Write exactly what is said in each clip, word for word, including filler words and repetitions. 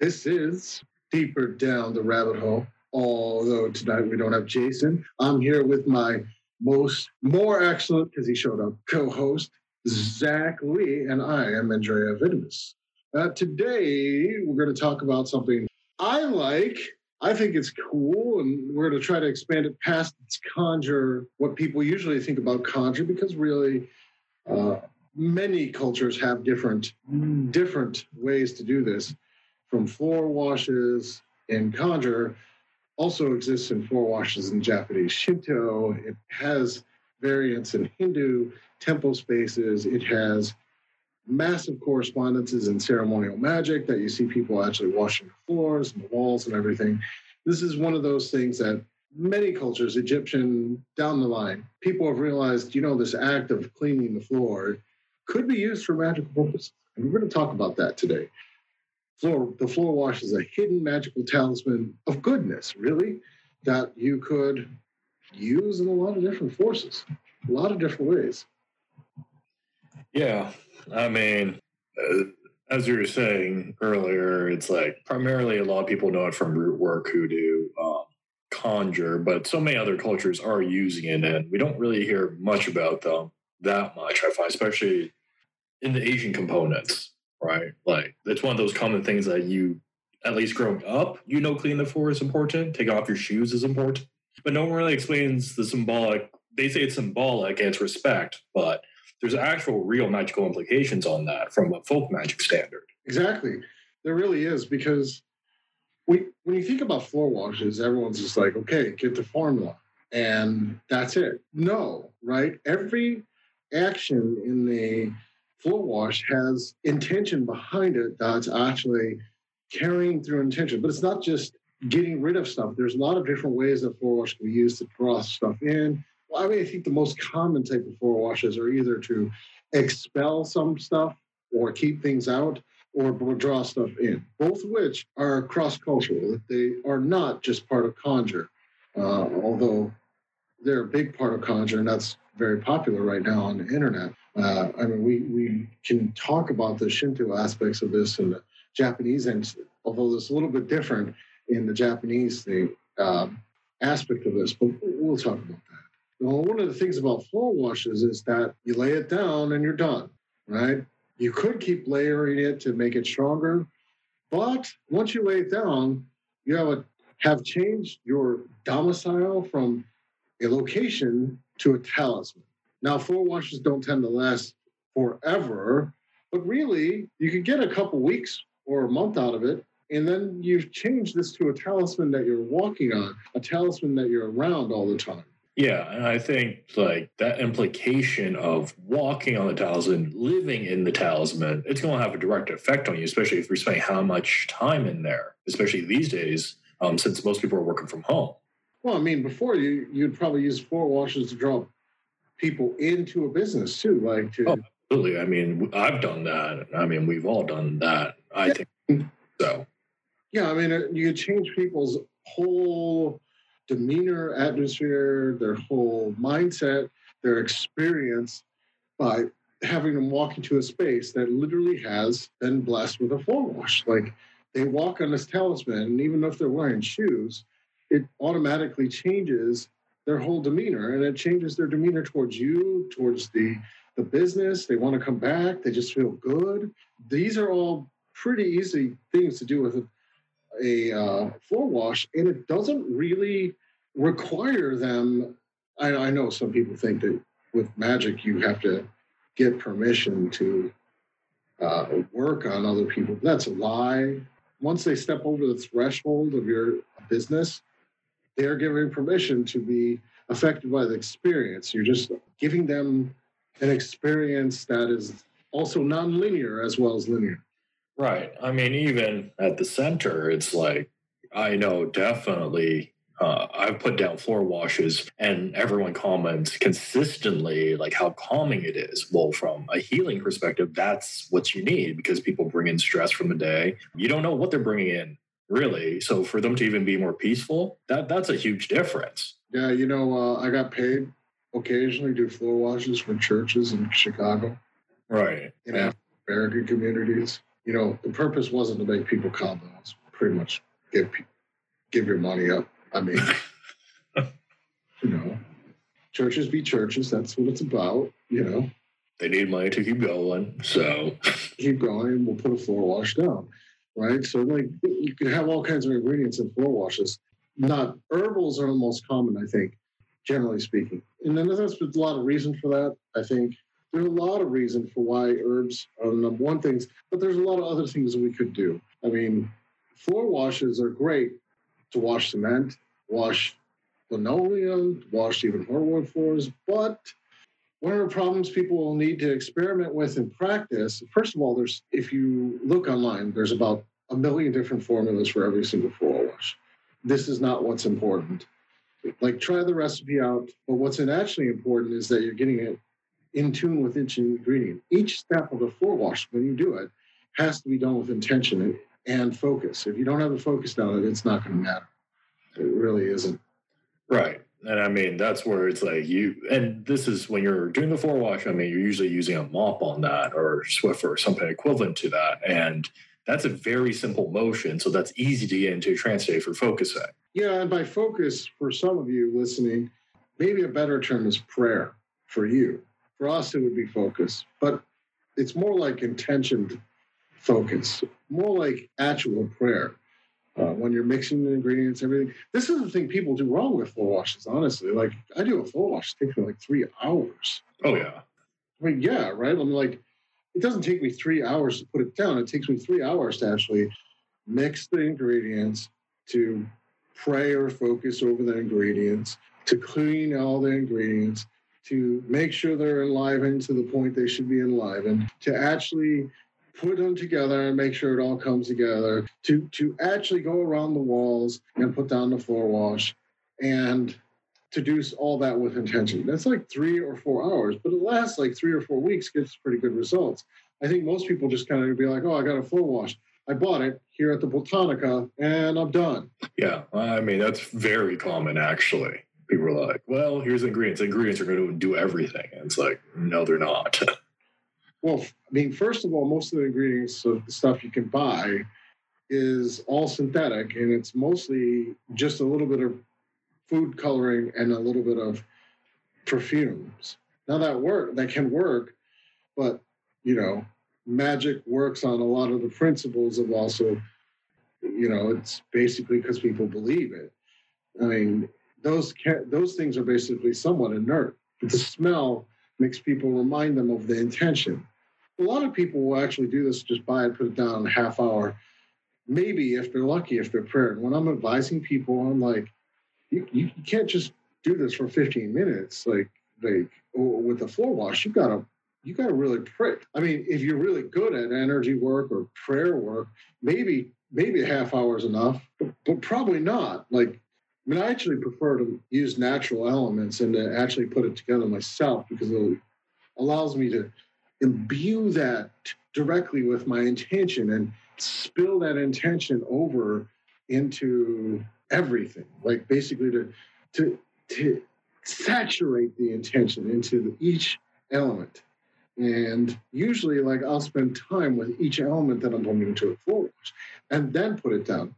This is Deeper Down the Rabbit Hole, although tonight we don't have Jason. I'm here with my most, more excellent, because he showed up, co-host, Zach Lee, and I am Andrea Vitimis. Uh, today, we're going to talk about something I like. I think it's cool, and we're going to try to expand it past its Conjure, what people usually think about Conjure, because really... Uh, many cultures have different, different ways to do this. From floor washes in Conjure, also exists in floor washes in Japanese Shinto. It has variants in Hindu temple spaces. It has massive correspondences in ceremonial magic that you see people actually washing the floors and the walls and everything. This is one of those things that many cultures, Egyptian down the line, people have realized, you know, this act of cleaning the floor could be used for magical purposes. And we're going to talk about that today. Floor, the floor wash is a hidden magical talisman of goodness, really, that you could use in a lot of different forces, a lot of different ways. Yeah, I mean, as you were saying earlier, it's like primarily a lot of people know it from root work, hoodoo, um, conjure, but so many other cultures are using it, and we don't really hear much about them that much, I find, especially in the Asian components. Right, like it's one of those common things that you, at least growing up, you know, clean the floor is important, take off your shoes is important, but no one really explains the symbolic. They say it's symbolic and it's respect, but there's actual real magical implications on that from a folk magic standard. Exactly, there really is, because we, when you think about floor washes, everyone's just like, okay, get the formula, and that's it. No, right? Every action in the floor wash has intention behind it that's actually carrying through intention. But it's not just getting rid of stuff. There's a lot of different ways that floor wash can be used to draw stuff in. Well, I mean, I think the most common type of floor washes are either to expel some stuff or keep things out or draw stuff in, both of which are cross-cultural. They are not just part of Conjure, uh, although they're a big part of Conjure, and that's very popular right now on the internet. Uh, I mean, we, we can talk about the Shinto aspects of this and the Japanese, and although it's a little bit different in the Japanese thing, uh, aspect of this, but we'll talk about that. Well, one of the things about floor washes is that you lay it down and you're done, right? You could keep layering it to make it stronger, but once you lay it down, you have, a, have changed your domicile from a location to a talisman. Now, floor washes don't tend to last forever, but really, you could get a couple weeks or a month out of it, and then you've changed this to a talisman that you're walking on, a talisman that you're around all the time. Yeah, and I think like that implication of walking on the talisman, living in the talisman, it's going to have a direct effect on you, especially if you're spending how much time in there, especially these days, um, since most people are working from home. Well, I mean, before, you, you'd probably use floor washes to draw people into a business too, like to oh, absolutely. I mean, I've done that. I mean, we've all done that. I yeah. think so. Yeah, I mean, you change people's whole demeanor, atmosphere, their whole mindset, their experience by having them walk into a space that literally has been blessed with a floor wash. Like they walk on this talisman, and even if they're wearing shoes, it automatically changes their whole demeanor, and it changes their demeanor towards you, towards the, the business. They want to come back. They just feel good. These are all pretty easy things to do with a, a uh, floor wash, and it doesn't really require them. I, I know some people think that with magic you have to get permission to uh, work on other people. That's a lie. Once they step over the threshold of your business, they're giving permission to be affected by the experience. You're just giving them an experience that is also nonlinear as well as linear. Right. I mean, even at the center, it's like, I know definitely uh, I've put down floor washes and everyone comments consistently like how calming it is. Well, from a healing perspective, that's what you need because people bring in stress from the day. You don't know what they're bringing in, really. So for them to even be more peaceful, that that's a huge difference. Yeah, you know, uh, I got paid occasionally to do floor washes for churches in Chicago. Right. In African American communities. You know, the purpose wasn't to make people calm. It was pretty much give give your money up. I mean, you know, churches be churches. That's what it's about, you know. They need money to keep going, so. Keep going, we'll put a floor wash down, right? So, like, you can have all kinds of ingredients in floor washes. Not herbals are the most common, I think, generally speaking. And then there's a lot of reason for that, I think. There's a lot of reason for why herbs are the number one things, but there's a lot of other things that we could do. I mean, floor washes are great to wash cement, wash linoleum, wash even hardwood floors. But one of the problems people will need to experiment with and practice, first of all, there's if you look online, there's about a million different formulas for every single floor wash. This is not what's important. Like, try the recipe out, but what's actually important is that you're getting it in tune with each ingredient. Each step of the floor wash, when you do it, has to be done with intention and focus. If you don't have the focus on it, it's not going to matter. It really isn't. Right. And I mean, that's where it's like you, and this is when you're doing the floor wash, I mean, you're usually using a mop on that or Swiffer or something equivalent to that. And that's a very simple motion. So that's easy to get into trance state for focusing. Yeah. And by focus, for some of you listening, maybe a better term is prayer for you. For us, it would be focus, but it's more like intentioned focus, more like actual prayer. Uh, when you're mixing the ingredients, everything. This is the thing people do wrong with floor washes, honestly. Like, I do a floor wash, it takes me like three hours. Oh, yeah. I mean, yeah, right? I'm like, it doesn't take me three hours to put it down. It takes me three hours to actually mix the ingredients, to pray or focus over the ingredients, to clean all the ingredients, to make sure they're enlivened to the point they should be enlivened, to actually put them together and make sure it all comes together, to to actually go around the walls and put down the floor wash and to do all that with intention. That's like three or four hours, but it lasts like three or four weeks, gives pretty good results. I think most people just kind of be like, oh, I got a floor wash. I bought it here at the Botanica and I'm done. Yeah, I mean, that's very common, actually. People are like, well, here's the ingredients. The ingredients are going to do everything. And it's like, no, they're not. Well, I mean, first of all, most of the ingredients of the stuff you can buy is all synthetic, and it's mostly just a little bit of food coloring and a little bit of perfumes. Now that work, that can work, but, you know, magic works on a lot of the principles of also, you know, it's basically because people believe it. I mean, those can, those things are basically somewhat inert. But the smell makes people remind them of the intention. A lot of people will actually do this, just buy it, put it down in a half hour, maybe if they're lucky, if they're prayer. And when I'm advising people, I'm like, you, you can't just do this for fifteen minutes. Like, like or with the floor wash, you gotta, you gotta really pray. I mean, if you're really good at energy work or prayer work, maybe, maybe a half hour is enough, but, but probably not. Like, I mean, I actually prefer to use natural elements and to actually put it together myself because it allows me to imbue that directly with my intention and spill that intention over into everything. Like, basically to to to saturate the intention into each element. And usually, like, I'll spend time with each element that I'm going into it forward and then put it down.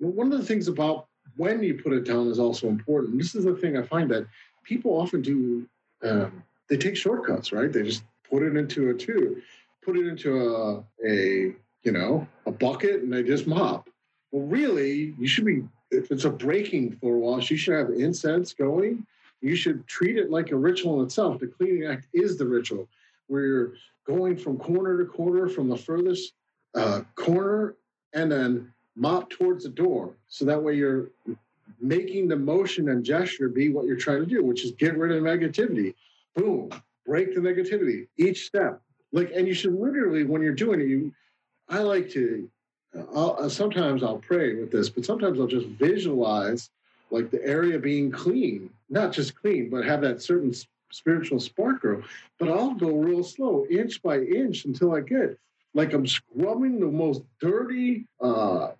Well, one of the things about when you put it down is also important. This is the thing I find that people often do, um, they take shortcuts, right? They just put it into a tube, put it into a, a, you know, a bucket, and they just mop. Well, really, you should be, if it's a breaking floor wash, you should have incense going. You should treat it like a ritual in itself. The cleaning act is the ritual. We're going from corner to corner, from the furthest uh, corner, and then mop towards the door. So that way you're making the motion and gesture be what you're trying to do, which is get rid of negativity. Boom, break the negativity. Each step. Like, and you should literally, when you're doing it, you, I like to, I'll, sometimes I'll pray with this, but sometimes I'll just visualize like the area being clean, not just clean, but have that certain spiritual spark grow. But I'll go real slow, inch by inch, until I get like I'm scrubbing the most dirty, uh,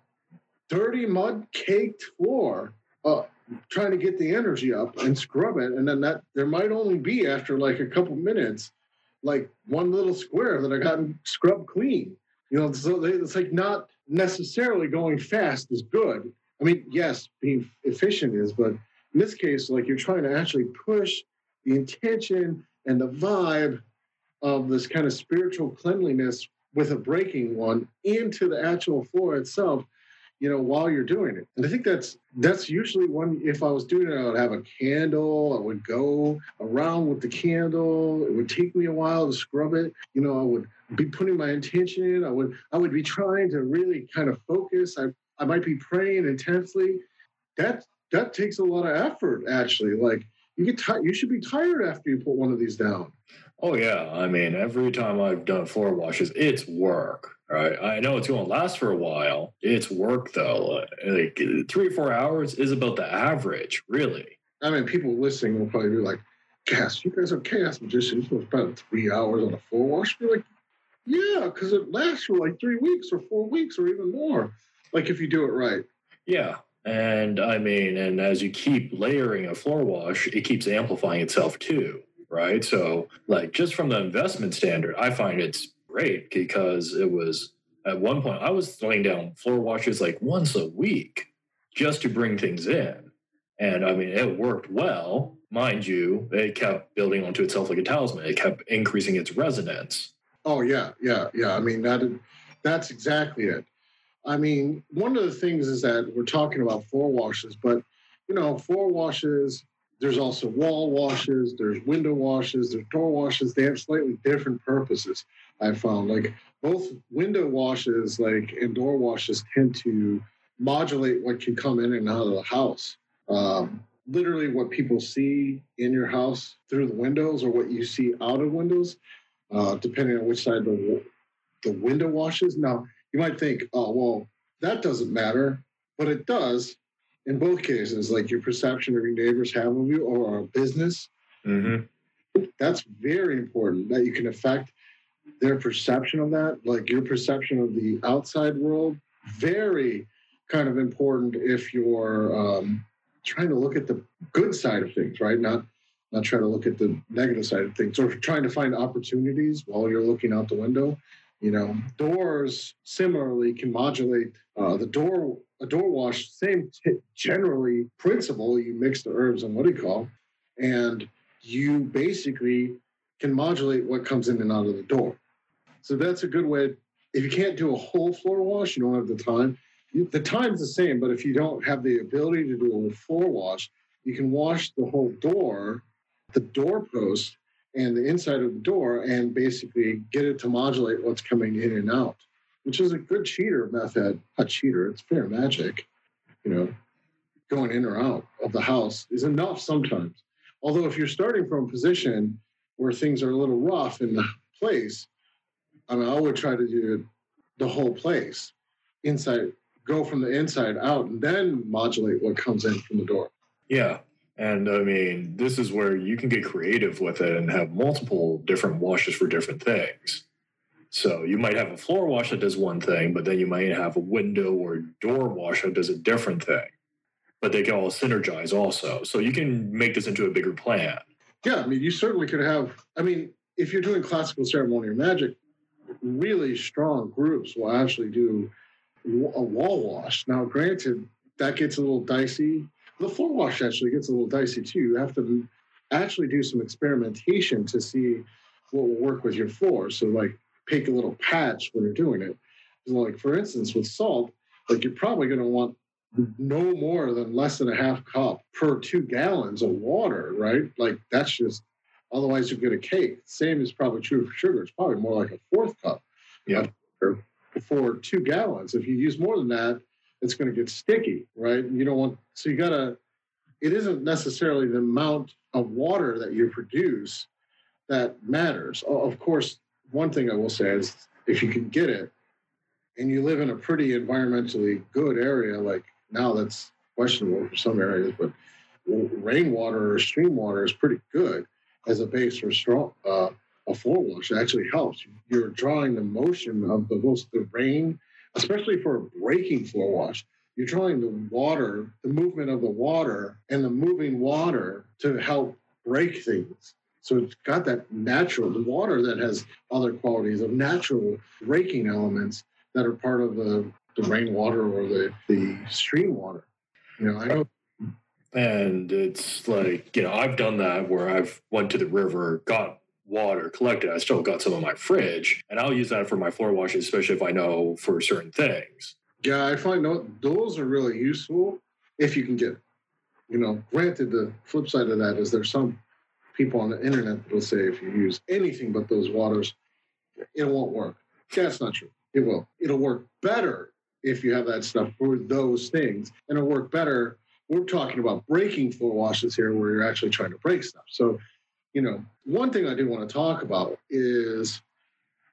dirty mud-caked floor, uh, trying to get the energy up and scrub it. And then that there might only be, after like a couple minutes, like one little square that I got scrubbed clean. You know, so they, it's like not necessarily going fast is good. I mean, yes, being efficient is, but in this case, like you're trying to actually push the intention and the vibe of this kind of spiritual cleanliness with a breaking one into the actual floor itself, you know, while you're doing it. And I think that's that's usually when, if I was doing it, I would have a candle. I would go around with the candle. It would take me a while to scrub it. You know, I would be putting my intention in. I would, I would be trying to really kind of focus. I, I might be praying intensely. That, that takes a lot of effort, actually. Like, you get t- you should be tired after you put one of these down. Oh, yeah. I mean, every time I've done floor washes, it's work, right? I know it's going to last for a while. It's work, though. Like, three or four hours is about the average, really. I mean, people listening will probably be like, Cass, you guys are chaos magicians. It's about three hours on a floor wash. You're like, yeah, because it lasts for like three weeks or four weeks or even more. Like, if you do it right. Yeah. And I mean, and as you keep layering a floor wash, it keeps amplifying itself too, right? So like just from the investment standard, I find it's great because it was at one point I was throwing down floor washes like once a week just to bring things in. And I mean, it worked well, mind you, it kept building onto itself like a talisman. It kept increasing its resonance. Oh yeah, yeah, yeah. I mean, that that's exactly it. I mean, one of the things is that we're talking about floor washes, but, you know, floor washes, there's also wall washes, there's window washes, there's door washes. They have slightly different purposes, I found. Like, both window washes, like, and door washes tend to modulate what can come in and out of the house. Um, literally what people see in your house through the windows or what you see out of windows, uh, depending on which side the, the window washes. Now, you might think, oh, well, that doesn't matter, but it does in both cases, like your perception of your neighbors have of you or our business. Mm-hmm. That's very important that you can affect their perception of that, like your perception of the outside world. Very kind of important if you're um, trying to look at the good side of things, right? Not not trying to look at the negative side of things, or trying to find opportunities while you're looking out the window. You know, doors similarly can modulate uh, the door, a door wash, same t- generally principle. You mix the herbs and what do you call, and you basically can modulate what comes in and out of the door. So that's a good way. If you can't do a whole floor wash, you don't have the time. You, the time's the same, but if you don't have the ability to do a floor wash, you can wash the whole door, the doorpost, and the inside of the door, and basically get it to modulate what's coming in and out, which is a good cheater method. A cheater, it's fair magic, you know, going in or out of the house is enough sometimes. Although if you're starting from a position where things are a little rough in the place, I mean, I would try to do the whole place inside, go from the inside out, and then modulate what comes in from the door. Yeah. And, I mean, this is where you can get creative with it and have multiple different washes for different things. So you might have a floor wash that does one thing, but then you might have a window or door wash that does a different thing. But they can all synergize also. So you can make this into a bigger plan. Yeah, I mean, you certainly could have, I mean, if you're doing classical ceremonial magic, really strong groups will actually do a wall wash. Now, granted, that gets a little dicey. The floor wash actually gets a little dicey too. You have to actually do some experimentation to see what will work with your floor. So like pick a little patch when you're doing it. Like for instance, with salt, like you're probably going to want no more than less than a half cup per two gallons of water, right? Like that's just Otherwise, you get a cake. Same is probably true for sugar. It's probably more like a fourth cup. Yeah. Or before two gallons. If you use more than that, it's going to get sticky, right? You don't want, so you got to, it isn't necessarily the amount of water that you produce that matters. Of course, one thing I will say is if you can get it and you live in a pretty environmentally good area, like now that's questionable for some areas, but rainwater or stream water is pretty good as a base for strong, uh, a floor wash. It actually helps. You're drawing the motion of the, the rain, especially for a breaking floor wash. You're drawing the water, the movement of the water and the moving water to help break things. So it's got that natural, the water that has other qualities of natural breaking elements that are part of the, the rainwater or the, the stream water. You know, I know. And it's like, you know, I've done that where I've went to the river, got water collected. I still got some in my fridge, and I'll use that for my floor washes, especially if I know for certain things. Yeah, I find those are really useful if you can get, you know, granted the flip side of that is there's some people on the internet that will say if you use anything but those waters, it won't work. That's not true. It will. It'll work better if you have that stuff or those things, and it'll work better. We're talking about breaking floor washes here where you're actually trying to break stuff. So, you know, one thing I do want to talk about is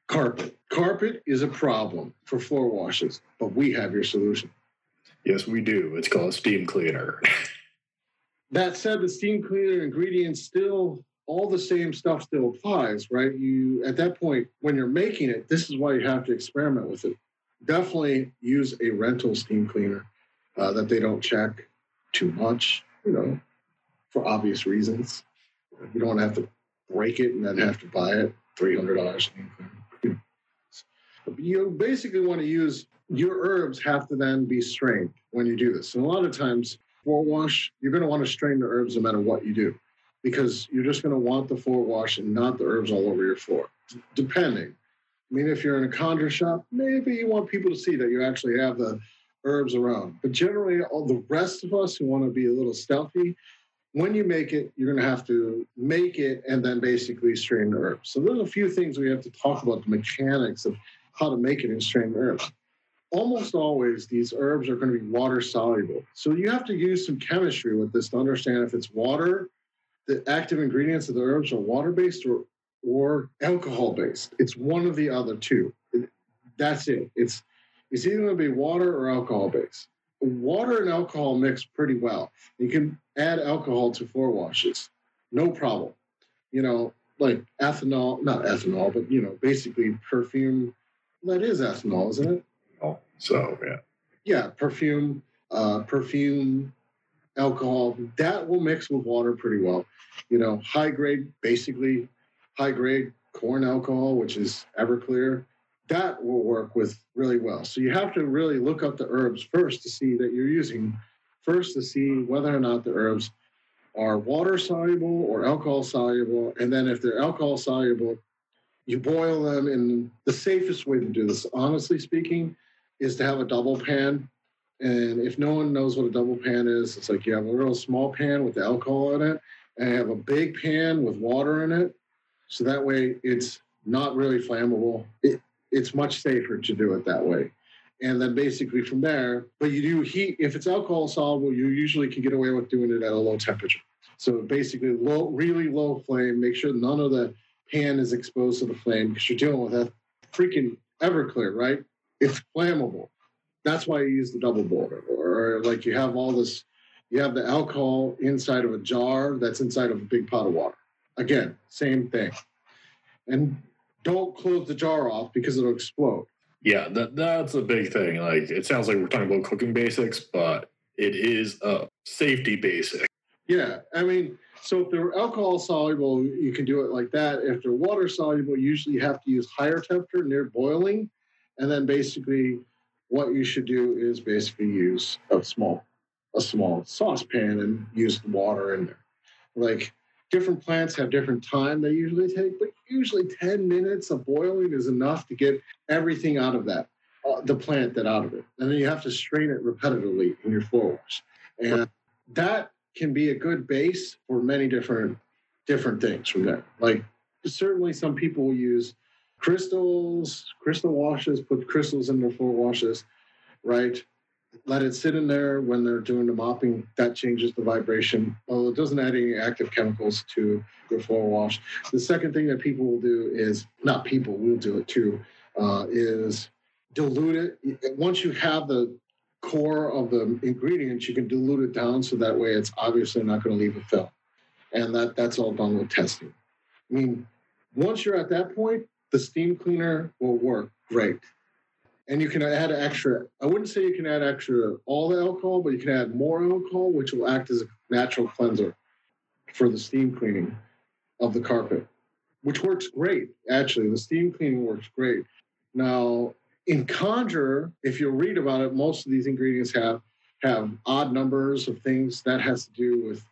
carpet. Carpet is a problem for floor washes, but we have your solution. Yes, we do. It's called steam cleaner. That said, the steam cleaner ingredients still, all the same stuff still applies, right? You, at that point, when you're making it, this is why you have to experiment with it. Definitely use a rental steam cleaner uh, that they don't check too much, you know, for obvious reasons. You don't have to break it and then have to buy it. three hundred dollars. You basically want to use, your herbs have to then be strained when you do this. And a lot of times, floor wash, you're going to want to strain the herbs no matter what you do, because you're just going to want the floor wash and not the herbs all over your floor, depending. I mean, if you're in a conjure shop, maybe you want people to see that you actually have the herbs around. But generally, all the rest of us who want to be a little stealthy, when you make it, you're going to have to make it and then basically strain the herbs. So there's a few things we have to talk about, the mechanics of how to make it and strain the herbs. Almost always, these herbs are going to be water-soluble. So you have to use some chemistry with this to understand if it's water, the active ingredients of the herbs are water-based or, or alcohol-based. It's one of the other two. That's it. It's It's either going to be water or alcohol-based. Water and alcohol mix pretty well. You can add alcohol to floor washes. No problem. You know, like ethanol, not ethanol, but, you know, basically perfume. That is ethanol, isn't it? Oh, so, yeah. Yeah, perfume, uh, perfume, alcohol. That will mix with water pretty well. You know, high-grade, basically high-grade corn alcohol, which is Everclear. That will work with really well. So you have to really look up the herbs first to see that you're using, first to see whether or not the herbs are water-soluble or alcohol-soluble. And then if they're alcohol-soluble, you boil them. And the safest way to do this, honestly speaking, is to have a double pan. And if no one knows what a double pan is, it's like you have a real small pan with the alcohol in it, and you have a big pan with water in it. So that way it's not really flammable. It, It's much safer to do it that way. And then basically from there, but you do heat, if it's alcohol soluble, you usually can get away with doing it at a low temperature. So basically low, really low flame, make sure none of the pan is exposed to the flame because you're dealing with that freaking Everclear, right? It's flammable. That's why you use the double boiler, or, or like you have all this, you have the alcohol inside of a jar that's inside of a big pot of water. Again, same thing. And don't close the jar off because it'll explode. Yeah, that, that's a big thing. Like, it sounds like we're talking about cooking basics, but it is a safety basic. Yeah, I mean, so if they're alcohol soluble, you can do it like that. If they're water soluble, usually you have to use higher temperature near boiling. And then basically what you should do is basically use a small, a small saucepan and use the water in there. Like, different plants have different time they usually take, but usually ten minutes of boiling is enough to get everything out of that, uh, the plant that out of it. And then you have to strain it repetitively in your floor wash. And that can be a good base for many different different things from that. Like, certainly some people will use crystals, crystal washes, put crystals in their floor washes, right? Let it sit in there when they're doing the mopping. That changes the vibration. Although it doesn't add any active chemicals to the floor wash. The second thing that people will do is, not people, we'll do it too, uh, is dilute it. Once you have the core of the ingredients, you can dilute it down so that way it's obviously not going to leave a film. And that, that's all done with testing. I mean, once you're at that point, the steam cleaner will work great. And you can add extra, I wouldn't say you can add extra all the alcohol, but you can add more alcohol, which will act as a natural cleanser for the steam cleaning of the carpet, which works great, actually. The steam cleaning works great. Now, in Conjurer, if you'll read about it, most of these ingredients have, have odd numbers of things. That has to do with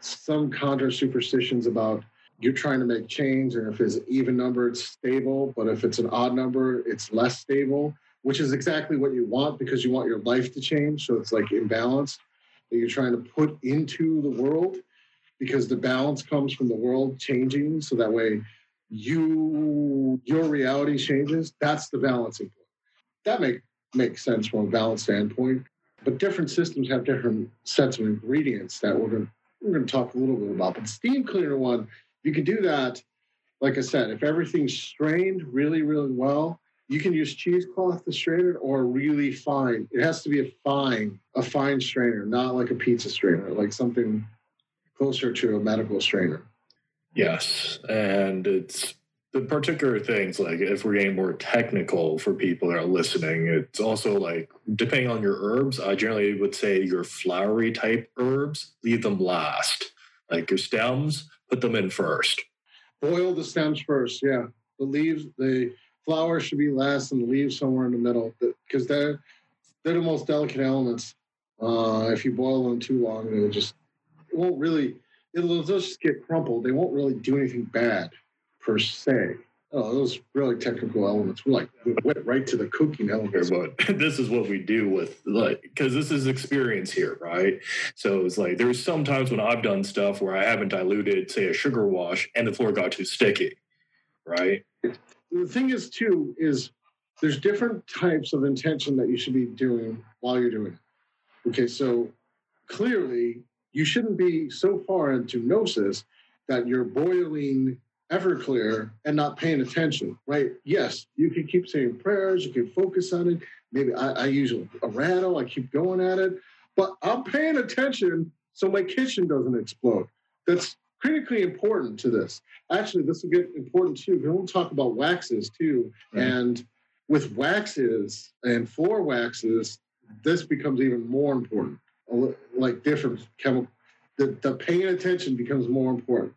some Conjurer superstitions about you're trying to make change, and if it's an even number, it's stable, but if it's an odd number, it's less stable, which is exactly what you want, because you want your life to change. So it's like imbalance that you're trying to put into the world, because the balance comes from the world changing. So that way you, your reality changes. That's the balancing point. That make, makes sense from a balance standpoint, but different systems have different sets of ingredients that we're going we're going to talk a little bit about. But the steam cleaner one, you can do that. Like I said, if everything's strained really, really well, you can use cheesecloth to strain it, or really fine. It has to be a fine, a fine strainer, not like a pizza strainer, like something closer to a medical strainer. Yes, and it's the particular things, like if we're getting more technical for people that are listening, it's also like, depending on your herbs, I generally would say your flowery type herbs, leave them last. Like your stems, put them in first. Boil the stems first, yeah. The leaves, the... flowers should be last, and leaves somewhere in the middle, because they're, they're the most delicate elements. Uh, if you boil them too long, it'll just, it won't really, it'll just get crumpled. They won't really do anything bad, per se. Oh, those really technical elements. We're like, we went right to the cooking element. But this is what we do with, like, because this is experience here, right? So it's like, there's sometimes when I've done stuff where I haven't diluted, say, a sugar wash, and the floor got too sticky, right? The thing is, too, is there's different types of intention that you should be doing while you're doing it. Okay, so clearly you shouldn't be so far into gnosis that you're boiling Everclear and not paying attention, right? Yes, you can keep saying prayers, you can focus on it. Maybe I, I use a rattle, I keep going at it, but I'm paying attention so my kitchen doesn't explode. That's critically important to this. Actually, this will get important too, because we'll talk about waxes too. Right. And with waxes and floor waxes, this becomes even more important. Like different chemical, the, the paying attention becomes more important.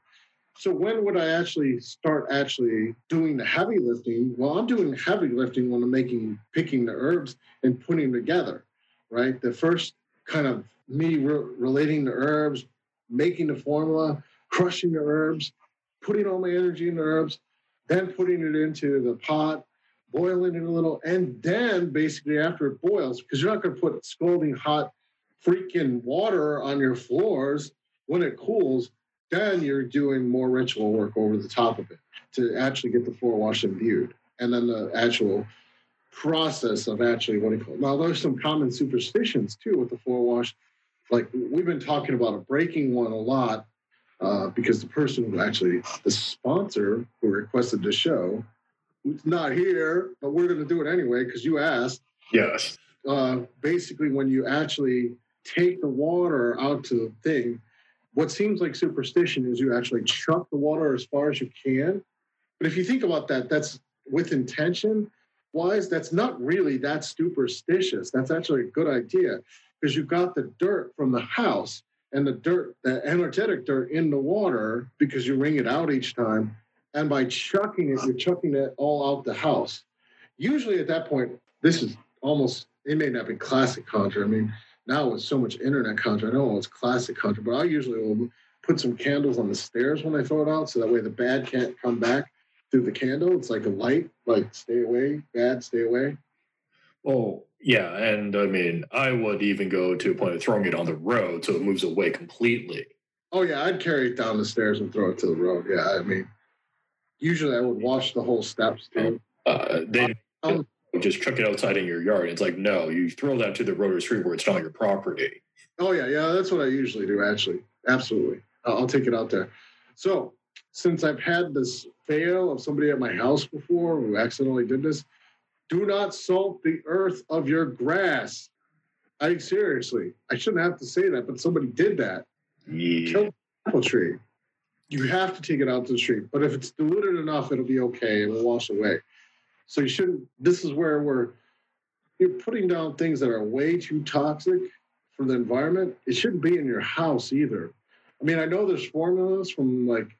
So when would I actually start actually doing the heavy lifting? Well, I'm doing heavy lifting when I'm making, picking the herbs and putting them together, right? The first kind of me re- relating the herbs, making the formula, crushing the herbs, putting all my energy in the herbs, then putting it into the pot, boiling it a little, and then basically after it boils, because you're not going to put scalding hot freaking water on your floors when it cools, then you're doing more ritual work over the top of it to actually get the floor wash imbued. And then the actual process of actually what do you call it. Now, there's some common superstitions too with the floor wash. Like we've been talking about a breaking one a lot. Uh, because the person who actually, the sponsor who requested the show, who's not here, but we're going to do it anyway because you asked. Yes. Uh, basically, when you actually take the water out to the thing, what seems like superstition is you actually chuck the water as far as you can. But if you think about that, that's with intention wise, that's not really that superstitious. That's actually a good idea because you've got the dirt from the house and the dirt, the energetic dirt in the water, because you wring it out each time. And by chucking it, you're chucking it all out the house. Usually at that point, this is almost, it may not be classic Conjure. I mean, now with so much internet Conjure, I know it's classic Conjure, but I usually will put some candles on the stairs when I throw it out, so that way the bad can't come back through the candle. It's like a light, like stay away, bad, stay away. Oh, yeah, and I mean, I would even go to a point of throwing it on the road so it moves away completely, Oh, yeah, I'd carry it down the stairs and throw it to the road. Yeah, I mean, usually I would wash the whole steps, too. Uh, they um, just chuck it outside in your yard. It's like, no, you throw that to the road or street where it's not your property. Oh, yeah, yeah, that's what I usually do, actually. Absolutely. Uh, I'll take it out there. So, since I've had this fail of somebody at my house before who accidentally did this, do not salt the earth of your grass. I seriously, I shouldn't have to say that, but somebody did that. Yeah. Kill the apple tree. You have to take it out to the street, but if it's diluted enough, it'll be okay. It'll wash away. So you shouldn't. This is where we're you're putting down things that are way too toxic for the environment. It shouldn't be in your house either. I mean, I know there's formulas from like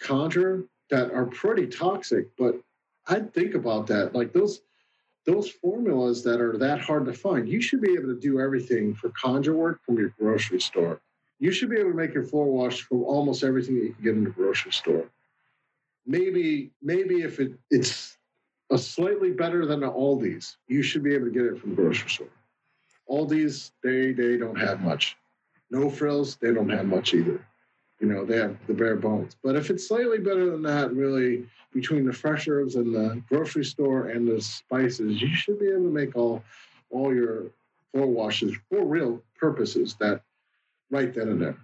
Conjure that are pretty toxic, but I'd think about that. Like those those formulas that are that hard to find. You should be able to do everything for Conjure work from your grocery store. You should be able to make your floor wash from almost everything that you can get in the grocery store. Maybe, maybe if it, it's a slightly better than the Aldi's, you should be able to get it from the grocery store. Aldi's, they they don't have much. No Frills, they don't have much either. You know, they have the bare bones. But if it's slightly better than that, really, between the fresh herbs and the grocery store and the spices, you should be able to make all all your floor washes for real purposes that. Right then and there.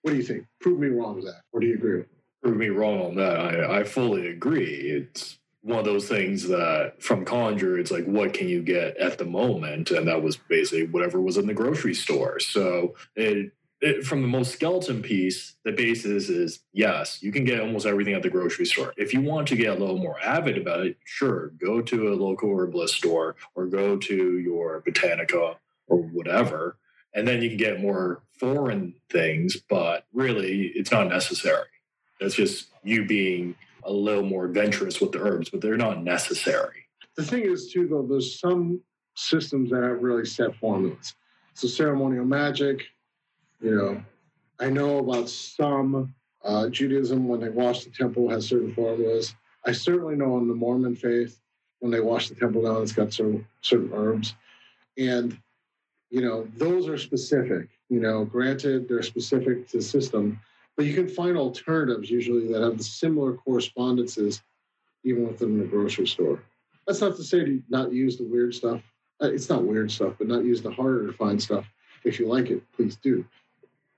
What do you think? Prove me wrong with that. Or do you agree with me? Prove me wrong on that. I, I fully agree. It's one of those things that from Conjure, it's like, what can you get at the moment? And that was basically whatever was in the grocery store. So it, it, from the most skeleton piece, the basis is, yes, you can get almost everything at the grocery store. If you want to get a little more avid about it, sure, go to a local herbalist store or go to your Botanica or whatever. And then you can get more foreign things, but really it's not necessary. That's just you being a little more adventurous with the herbs, but they're not necessary. The thing is, too, though, there's some systems that have really set formulas. So ceremonial magic, you know, I know about some uh, Judaism when they wash the temple has certain formulas. I certainly know in the Mormon faith when they wash the temple down, it's got certain, certain herbs. And you know, those are specific, you know, granted they're specific to the system, but you can find alternatives usually that have the similar correspondences even within the grocery store. That's not to say to not use the weird stuff. It's not weird stuff, but not use the harder to find stuff. If you like it, please do.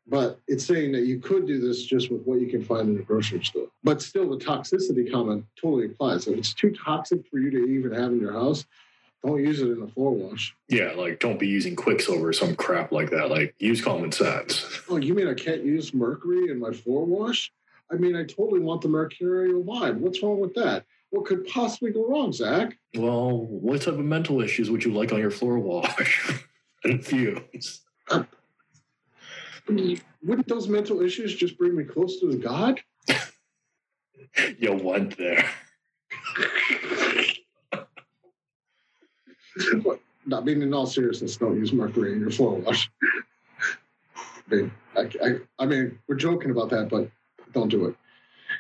But it's saying that you could do this just with what you can find in the grocery store. But still the toxicity comment totally applies. If it's too toxic for you to even have in your house, don't use it in a floor wash. Yeah, like don't be using Quicksilver or some crap like that. Like use common sense. Oh, you mean I can't use mercury in my floor wash? I mean, I totally want the mercurial vibe. What's wrong with that? What could possibly go wrong, Zach? Well, what type of mental issues would you like on your floor wash? And fumes. Uh, wouldn't those mental issues just bring me close to God? You went there. I mean, in all seriousness, don't use mercury in your floor wash. I, mean, I, I, I mean, we're joking about that, but don't do it.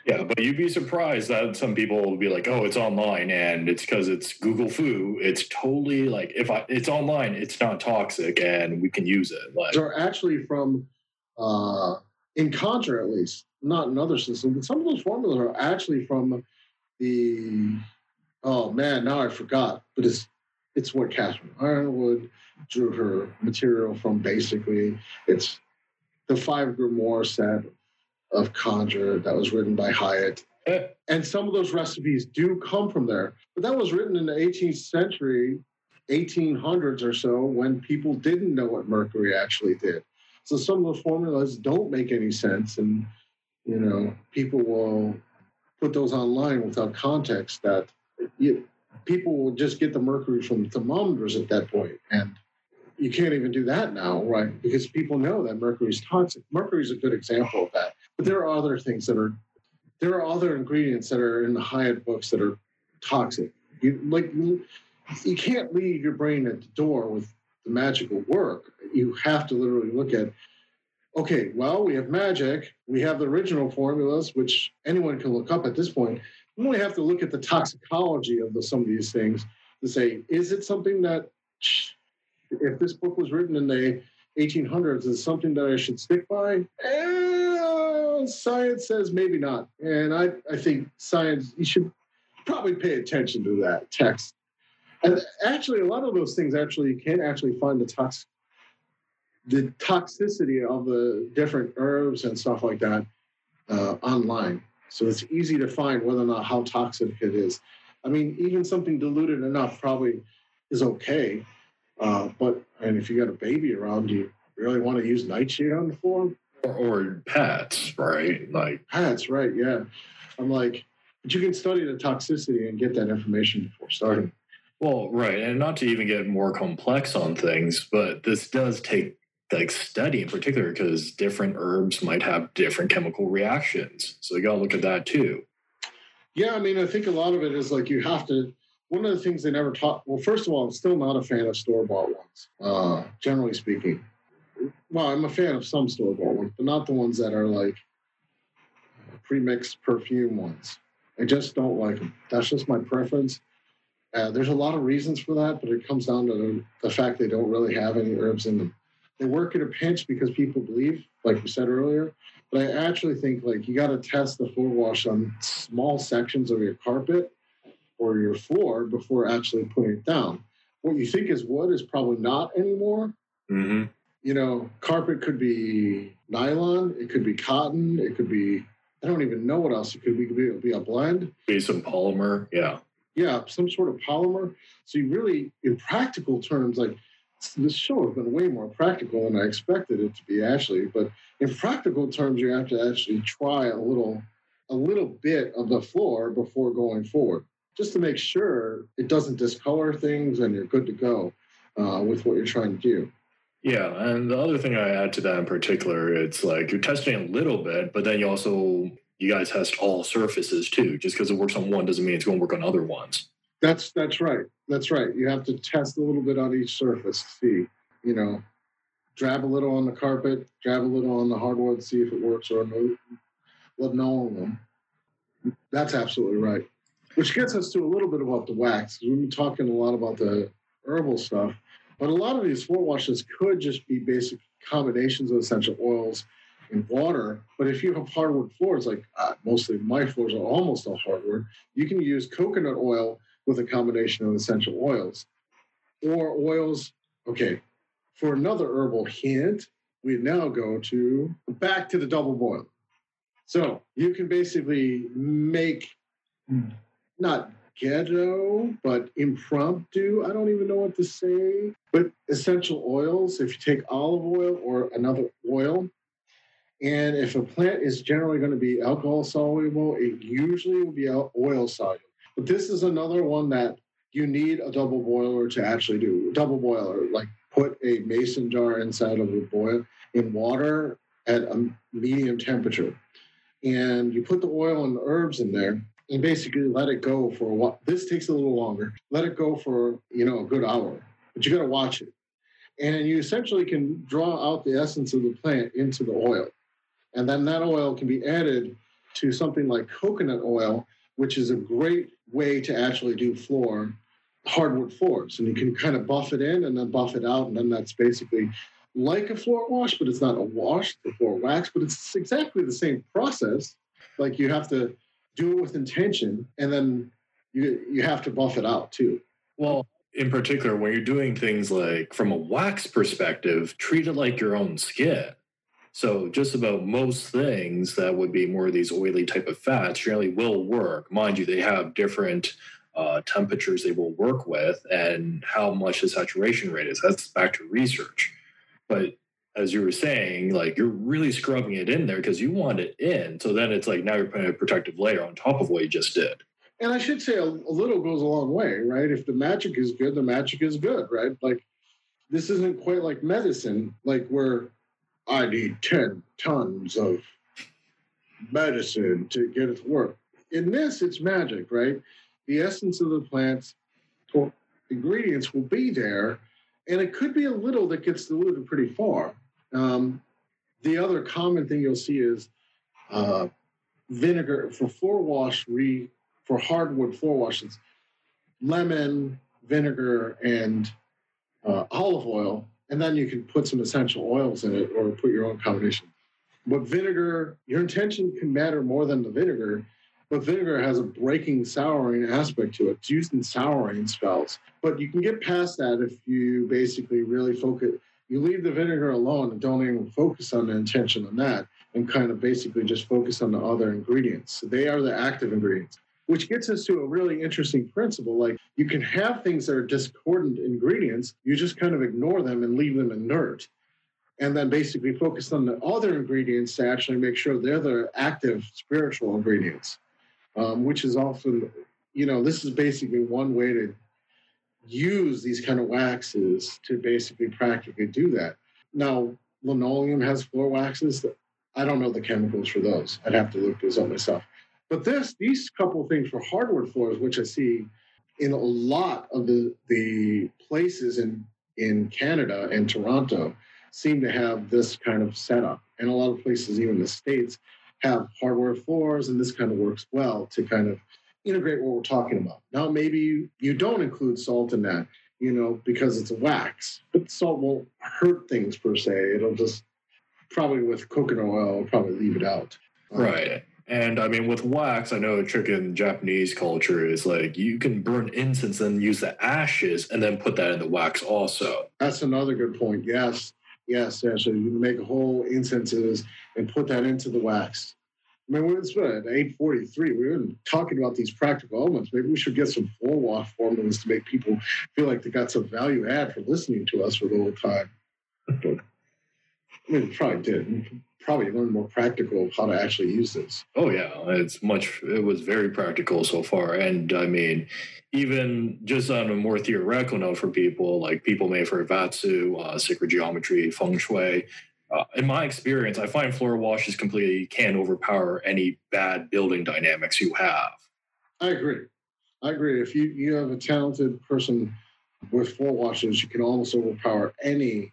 Yeah, but you'd be surprised that some people will be like, oh, it's online, and it's because it's Google Foo. It's totally like, if I, it's online, it's not toxic, and we can use it. Like, they're actually from, uh, in Conjure at least, not in other systems, but some of those formulas are actually from the, oh, man, now I forgot, but it's, It's what Catherine Ironwood drew her material from, basically. It's the five grimoire set of Conjure that was written by Hyatt. And some of those recipes do come from there. But that was written in the eighteenth century, eighteen hundreds or so, when people didn't know what mercury actually did. So some of the formulas don't make any sense. And, you know, people will put those online without context that... You, people will just get the mercury from thermometers at that point. And you can't even do that now, right? Because people know that mercury is toxic. Mercury is a good example of that. But there are other things that are, there are other ingredients that are in the Hyatt books that are toxic. You like, you can't leave your brain at the door with the magical work. You have to literally look at, okay, well, we have magic. We have the original formulas, which anyone can look up at this point. We only have to look at the toxicology of the, some of these things to say, is it something that, if this book was written in the eighteen hundreds, is it something that I should stick by? Eh, well, science says maybe not. And I, I think science, you should probably pay attention to that text. And actually, a lot of those things actually, you can actually find the tox, the toxicity of the different herbs and stuff like that uh, online. So it's easy to find whether or not how toxic it is. I mean, even something diluted enough probably is okay. Uh, but and if you got a baby around, do you really want to use nightshade on the floor? Or, or pets, right? Like pets, right? Yeah. I'm like, but you can study the toxicity and get that information before starting. Well, right, and not to even get more complex on things, but this does take like study in particular because different herbs might have different chemical reactions. So you got to look at that too. Yeah, I mean, I think a lot of it is like you have to. One of the things they never taught. Well, first of all, I'm still not a fan of store-bought ones. Uh, generally speaking, well, I'm a fan of some store-bought ones, but not the ones that are like pre-mixed perfume ones. I just don't like them. That's just my preference. Uh, there's a lot of reasons for that, but it comes down to the, the fact they don't really have any herbs in them. They work at a pinch because people believe, like we said earlier. But I actually think, like, you got to test the floor wash on small sections of your carpet or your floor before actually putting it down. What you think is wood is probably not anymore. Mm-hmm. You know, carpet could be nylon. It could be cotton. It could be, I don't even know what else it could be. It could be, it could be a blend. Be some polymer, yeah. Yeah, some sort of polymer. So you really, in practical terms, like this show has been way more practical than I expected it to be actually. But in practical terms, you have to actually try a little, a little bit of the floor before going forward, just to make sure it doesn't discolor things and you're good to go uh, with what you're trying to do. Yeah, and the other thing I add to that in particular, it's like you're testing a little bit, but then you also... you guys test all surfaces too. Just because it works on one doesn't mean it's going to work on other ones. That's that's right. That's right. You have to test a little bit on each surface to see, you know, dab a little on the carpet, dab a little on the hardwood, see if it works or no, let no on them. That's absolutely right. Which gets us to a little bit about the wax. We've been talking a lot about the herbal stuff, but a lot of these floor washes could just be basic combinations of essential oils and water. But if you have hardwood floors, like uh, mostly my floors are almost all hardwood, you can use coconut oil with a combination of essential oils or oils. Okay, for another herbal hint, we now go to back to the double boil. So you can basically make not ghetto, but impromptu. I don't even know what to say. But essential oils, if you take olive oil or another oil, and if a plant is generally going to be alcohol soluble, it usually will be oil soluble. But this is another one that you need a double boiler to actually do. Double boiler, like put a mason jar inside of a boil in water at a medium temperature. And you put the oil and the herbs in there and basically let it go for a while. This takes a little longer. Let it go for, you know, a good hour. But you got to watch it. And you essentially can draw out the essence of the plant into the oil. And then that oil can be added to something like coconut oil, which is a great way to actually do floor, hardwood floors. And you can kind of buff it in and then buff it out. And then that's basically like a floor wash, but it's not a wash, the floor wax, but it's exactly the same process. Like you have to do it with intention and then you you have to buff it out too. Well, in particular, when you're doing things like from a wax perspective, treat it like your own skin. So just about most things that would be more of these oily type of fats generally will work. Mind you, they have different uh, temperatures they will work with and how much the saturation rate is. That's back to research. But as you were saying, like you're really scrubbing it in there because you want it in. So then it's like now you're putting a protective layer on top of what you just did. And I should say a, a little goes a long way, right? If the magic is good, the magic is good, right? Like this isn't quite like medicine, like where... I need ten tons of medicine to get it to work. In this, it's magic, right? The essence of the plant's ingredients will be there, and it could be a little that gets diluted pretty far. Um, the other common thing you'll see is uh, vinegar for floor wash, re, for hardwood floor washes, lemon, vinegar, and uh, olive oil. And then you can put some essential oils in it or put your own combination. But vinegar, your intention can matter more than the vinegar. But vinegar has a breaking, souring aspect to it. It's used in souring spells. But you can get past that if you basically really focus. You leave the vinegar alone and don't even focus on the intention on that, and kind of basically just focus on the other ingredients. So they are the active ingredients, which gets us to a really interesting principle. Like, you can have things that are discordant ingredients. You just kind of ignore them and leave them inert. And then basically focus on the other ingredients to actually make sure they're the active spiritual ingredients, um, which is often, you know, this is basically one way to use these kind of waxes to basically practically do that. Now, linoleum has floor waxes. That, I don't know the chemicals for those. I'd have to look those up myself. But this, these couple things for hardwood floors, which I see in a lot of the, the places in, in Canada and Toronto, seem to have this kind of setup. And a lot of places, even the States, have hardwood floors, and this kind of works well to kind of integrate what we're talking about. Now, maybe you don't include salt in that, you know, because it's a wax, but salt won't hurt things per se. It'll just, probably with coconut oil, I'll probably leave it out. Right. Um, and I mean, with wax, I know a trick in Japanese culture is like you can burn incense and use the ashes and then put that in the wax also. That's another good point. Yes. Yes. Actually, you can make whole incenses and put that into the wax. I mean, we're at eight forty-three. We were talking about these practical elements. Maybe we should get some floor formulas to make people feel like they got some value add for listening to us for the whole time. But, I mean, it probably did. Probably learn more practical how to actually use this. Oh yeah, it's much. It was very practical so far, and I mean, even just on a more theoretical note for people, like people may for Vatsu, uh, sacred geometry, feng shui. Uh, in my experience, I find floor washes completely can overpower any bad building dynamics you have. I agree. I agree. If you you have a talented person with floor washes, you can almost overpower any.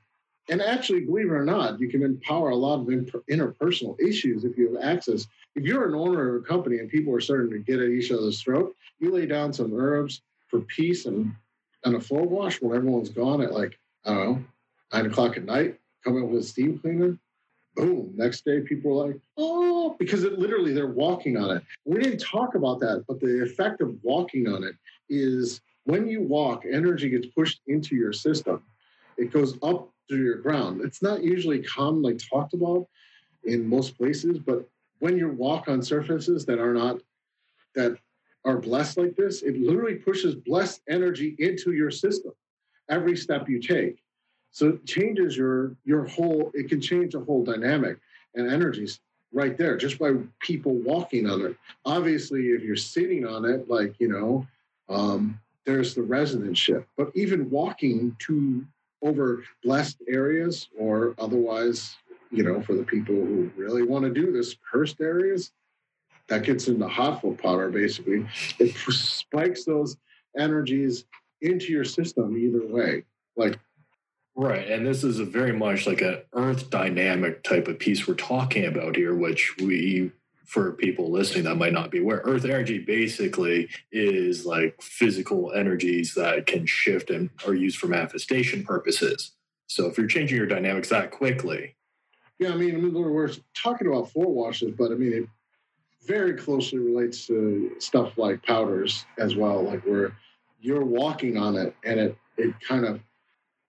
And actually, believe it or not, you can empower a lot of inter- interpersonal issues if you have access. If you're an owner of a company and people are starting to get at each other's throat, you lay down some herbs for peace and, and a floor wash when everyone's gone at like, I don't know, nine o'clock at night, come in with a steam cleaner, boom. Next day, people are like, oh, because it literally they're walking on it. We didn't talk about that, but the effect of walking on it is when you walk, energy gets pushed into your system. It goes up through your ground. It's not usually commonly talked about in most places, but when you walk on surfaces that are not, that are blessed like this, it literally pushes blessed energy into your system every step you take. So it changes your, your whole, it can change the whole dynamic and energies right there just by people walking on it. Obviously, if you're sitting on it, like, you know, um, there's the resonance shift, but even walking to over blessed areas or otherwise, you know, for the people who really want to do this, cursed areas, that gets into hot foot powder, basically. It spikes those energies into your system either way. Like, right, and this is a very much like an earth dynamic type of piece we're talking about here, which we, for people listening that might not be aware, earth energy basically is like physical energies that can shift and are used for manifestation purposes. So if you're changing your dynamics that quickly. Yeah, I mean, we're talking about floor washes, but I mean, it very closely relates to stuff like powders as well, like where you're walking on it and it, it kind of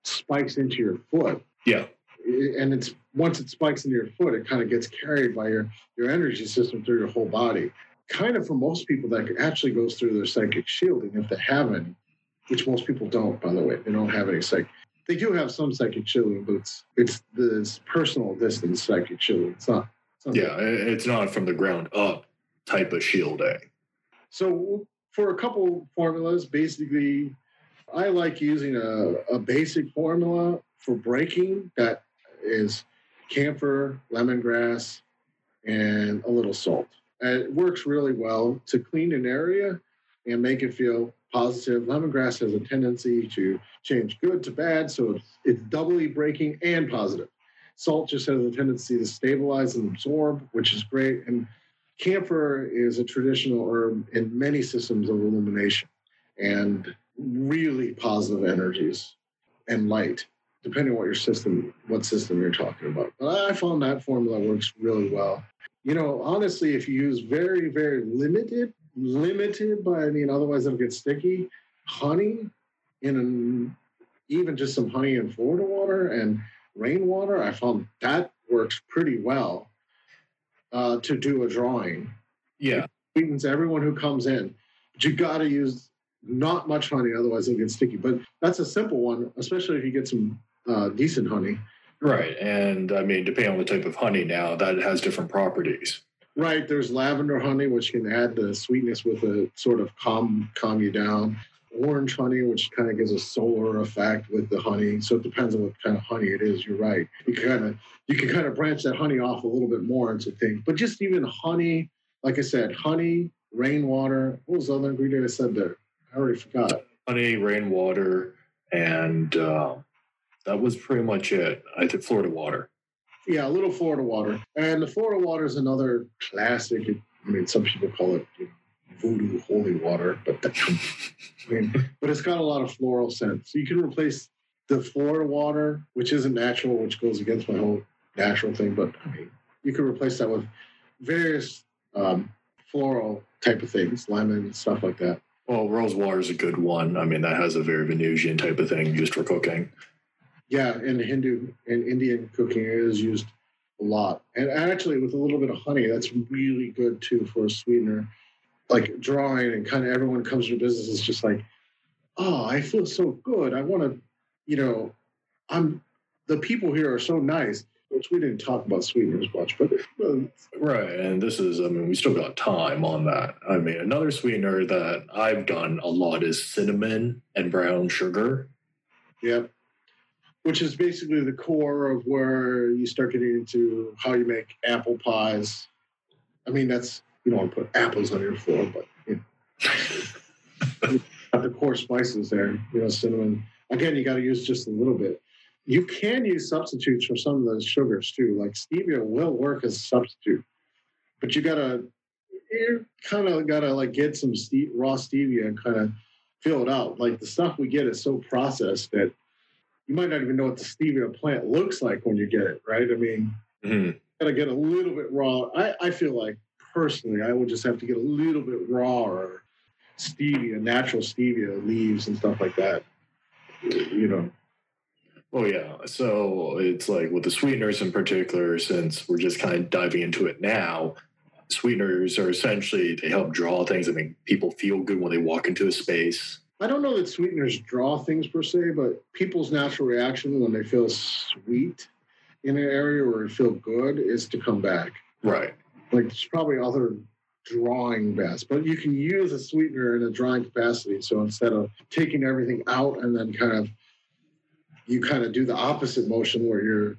spikes into your foot. Yeah. And it's once it spikes into your foot, it kind of gets carried by your, your energy system through your whole body. Kind of for most people, that actually goes through their psychic shielding if they have any, which most people don't, by the way. They don't have any psychic. They do have some psychic shielding, but it's it's this personal distance psychic shielding. It's not. It's not yeah, it's not from the ground up type of shielding. So for a couple formulas, basically, I like using a, a basic formula for breaking that is camphor, lemongrass, and a little salt. And it works really well to clean an area and make it feel positive. Lemongrass has a tendency to change good to bad, so it's, it's doubly breaking and positive. Salt just has a tendency to stabilize and absorb, which is great. And camphor is a traditional herb in many systems of illumination and really positive energies and light. depending on what your system, what system you're talking about. But I found that formula works really well. You know, honestly, if you use very, very limited, limited, but I mean, otherwise it'll get sticky, honey, and even just some honey in Florida water and rainwater, I found that works pretty well uh, to do a drawing. Yeah. It sweetens everyone who comes in. But you got to use not much honey, otherwise it'll get sticky. But that's a simple one, especially if you get some uh, decent honey. Right, and I mean, depending on the type of honey now, that has different properties. Right, there's lavender honey, which can add the sweetness with a sort of calm calm you down. Orange honey, which kind of gives a solar effect with the honey. So it depends on what kind of honey it is, you're right. You can kind of, you can kind of branch that honey off a little bit more into things. But just even honey, like I said, honey, rainwater. What was the other ingredient I said there? I already forgot. Honey, rainwater, and... Uh... That was pretty much it. I did Florida water. Yeah, a little Florida water. And the Florida water is another classic. I mean, some people call it, you know, voodoo holy water, but that, I mean, but it's got a lot of floral scent. So you can replace the Florida water, which isn't natural, which goes against my whole natural thing. But I mean, you can replace that with various um, floral type of things, lemon, stuff like that. Well, rose water is a good one. I mean, that has a very Venusian type of thing used for cooking. Yeah, and Hindu and Indian cooking is used a lot. And actually, with a little bit of honey, that's really good, too, for a sweetener. Like drawing, and kind of everyone comes to business is just like, oh, I feel so good. I want to, you know, I'm the people here are so nice. Which we didn't talk about sweeteners much, but... Uh, right, and this is, I mean, we still got time on that. I mean, another sweetener that I've done a lot is cinnamon and brown sugar. Yep. Which is basically the core of where you start getting into how you make apple pies. I mean, that's, you don't want to put apples on your floor, but, you know, the core spices there, you know, cinnamon. Again, you got to use just a little bit. You can use substitutes for some of those sugars too. Like stevia will work as a substitute, but you got to, you kind of got to like get some ste- raw stevia and kind of fill it out. Like the stuff we get is so processed that you might not even know what the stevia plant looks like when you get it, right? I mean, mm-hmm. you gotta get a little bit raw. I, I feel like, personally, I would just have to get a little bit rawer stevia, natural stevia leaves and stuff like that, you know. Oh, yeah. So it's like with the sweeteners in particular, since we're just kind of diving into it now, sweeteners are essentially, they help draw things and make people feel good when they walk into a space. I don't know that sweeteners draw things per se, but people's natural reaction when they feel sweet in an area or feel good is to come back. Right. Like there's probably other drawing baths, but you can use a sweetener in a drawing capacity. So instead of taking everything out and then kind of, you kind of do the opposite motion where you're,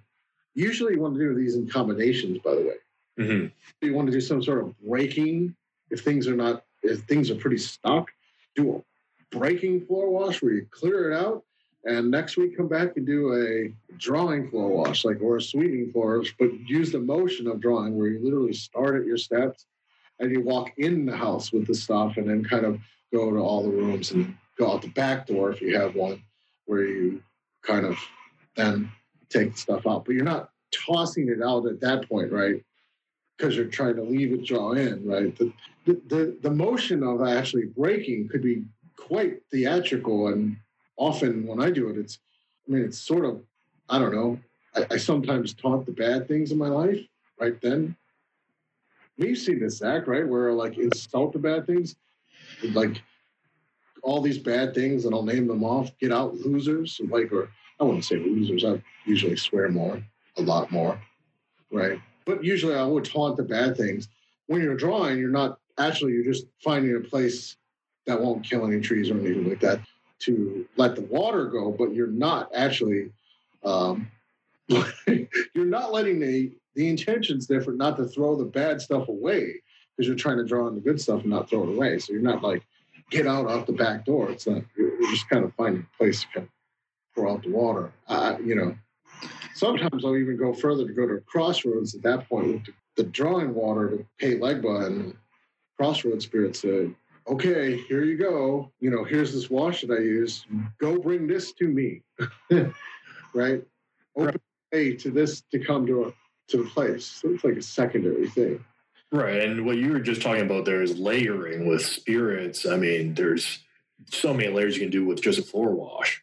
usually you want to do these in combinations, by the way. Mm-hmm. You want to do some sort of breaking. If things are not, if things are pretty stuck, do it. Breaking floor wash where you clear it out and next week come back and do a drawing floor wash, like, or a sweetening floor wash, but use the motion of drawing where you literally start at your steps and you walk in the house with the stuff and then kind of go to all the rooms and go out the back door if you have one where you kind of then take the stuff out, but you're not tossing it out at that point, right? Because you're trying to leave it draw in, right? The, the, the, the motion of actually breaking could be quite theatrical, and often when I do it, it's, I mean, it's sort of, I don't know, I, I sometimes taunt the bad things in my life right then. We've seen this, Zach, right? Where I, like, insult the bad things, like, all these bad things, and I'll name them off, get out losers, like, or, I wouldn't say losers, I usually swear more, a lot more, right? But usually I would taunt the bad things. When you're drawing, you're not, actually, you're just finding a place that won't kill any trees or anything like that to let the water go, but you're not actually, um, you're not letting the, the intention's different, not to throw the bad stuff away because you're trying to draw in the good stuff and not throw it away. So you're not like, get out off the back door. It's not, you're just kind of finding a place to kind of pour out the water. Uh, you know, sometimes I'll even go further to go to a crossroads at that point with the, the drawing water to pay Legba and crossroads spirits to, okay, here you go. You know, here's this wash that I use. Go bring this to me. right? Open right. way to this to come to a to a place. So it's like a secondary thing. Right. And what you were just talking about there is layering with spirits. I mean, there's so many layers you can do with just a floor wash.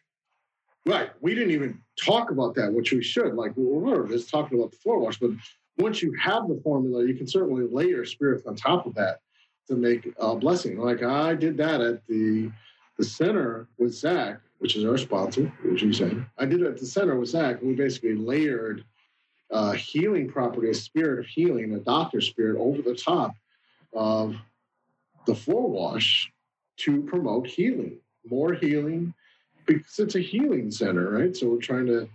Right. We didn't even talk about that, which we should. Like, we're just talking about the floor wash. But once you have the formula, you can certainly layer spirits on top of that to make a blessing. Like, I did that at the the center with Zach, which is our sponsor, as you said. I did it at the center with Zach. And we basically layered Uh, healing property, a spirit of healing, a doctor's spirit over the top of the floor wash to promote healing, more healing, because it's a healing center, right? So we're trying to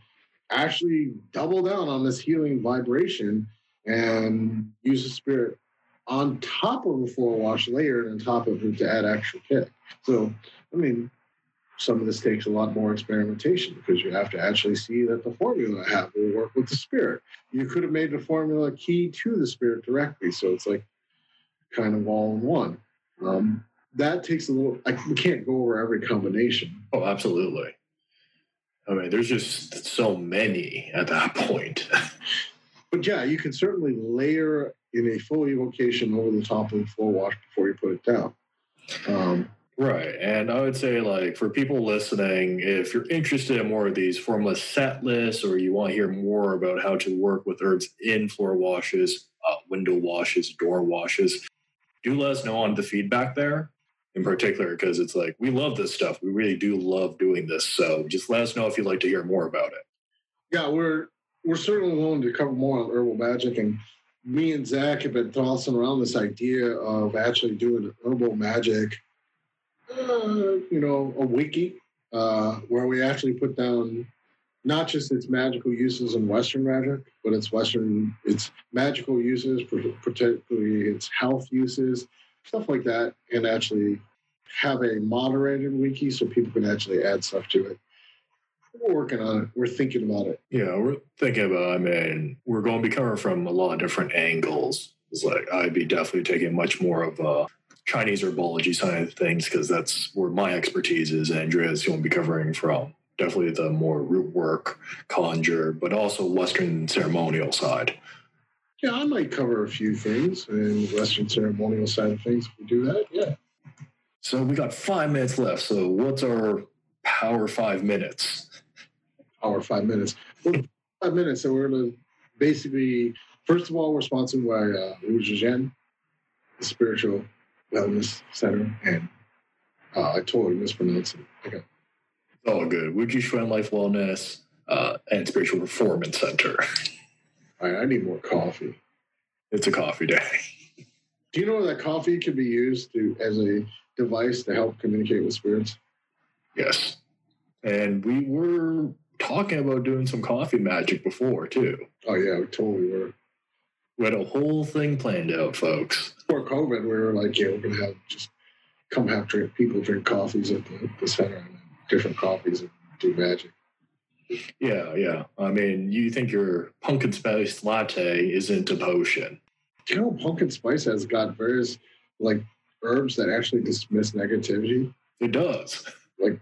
actually double down on this healing vibration and use the spirit on top of the floor wash, layered on top of it to add extra kick. So, I mean, some of this takes a lot more experimentation because you have to actually see that the formula I have will work with the spirit. You could have made the formula key to the spirit directly, so it's like kind of all in one. Um, that takes a little. I, we can't go over every combination. Oh, absolutely. I mean, there's just so many at that point. But yeah, you can certainly layer in a full evocation over the top of the floor wash before you put it down. Um, Right. And I would say, like, for people listening, if you're interested in more of these formless set lists, or you want to hear more about how to work with herbs in floor washes, uh, window washes, door washes, do let us know on the feedback there in particular, because it's like, we love this stuff. We really do love doing this. So just let us know if you'd like to hear more about it. Yeah, we're we're certainly willing to cover more on herbal magic. And me and Zach have been tossing around this idea of actually doing herbal magic Uh, you know, a wiki uh, where we actually put down not just its magical uses in Western magic, but its Western, its magical uses, particularly its health uses, stuff like that, and actually have a moderated wiki so people can actually add stuff to it. We're working on it. We're thinking about it. Yeah, we're thinking about it. I mean, we're going to be covering from a lot of different angles. It's like, I'd be definitely taking much more of a Chinese herbology side of things, because that's where my expertise is. Andrea's going to be covering from definitely the more root work, conjure, but also Western ceremonial side. Yeah, I might cover a few things in the Western ceremonial side of things if we do that, yeah. So we got five minutes left. So what's our power five minutes? Power five minutes. Well, five minutes, so we're going to basically, first of all, we're sponsored by uh, Wujishuan, the spiritual wellness center, and uh, I totally mispronounced it. Okay. It's all good. Wujishuan Life Wellness uh, and Spiritual Performance Center. All right, I need more coffee. It's a coffee day. Do you know that coffee can be used to as a device to help communicate with spirits? Yes. And we were talking about doing some coffee magic before, too. Oh, yeah, we totally were. We had a whole thing planned out, folks. Before COVID, we were like, yeah, we're going to have just come have drink, people drink coffees at the, the center and different coffees and do magic. Yeah, yeah. I mean, you think your pumpkin spice latte isn't a potion. You know, pumpkin spice has got various, like, herbs that actually dismiss negativity. It does. Like,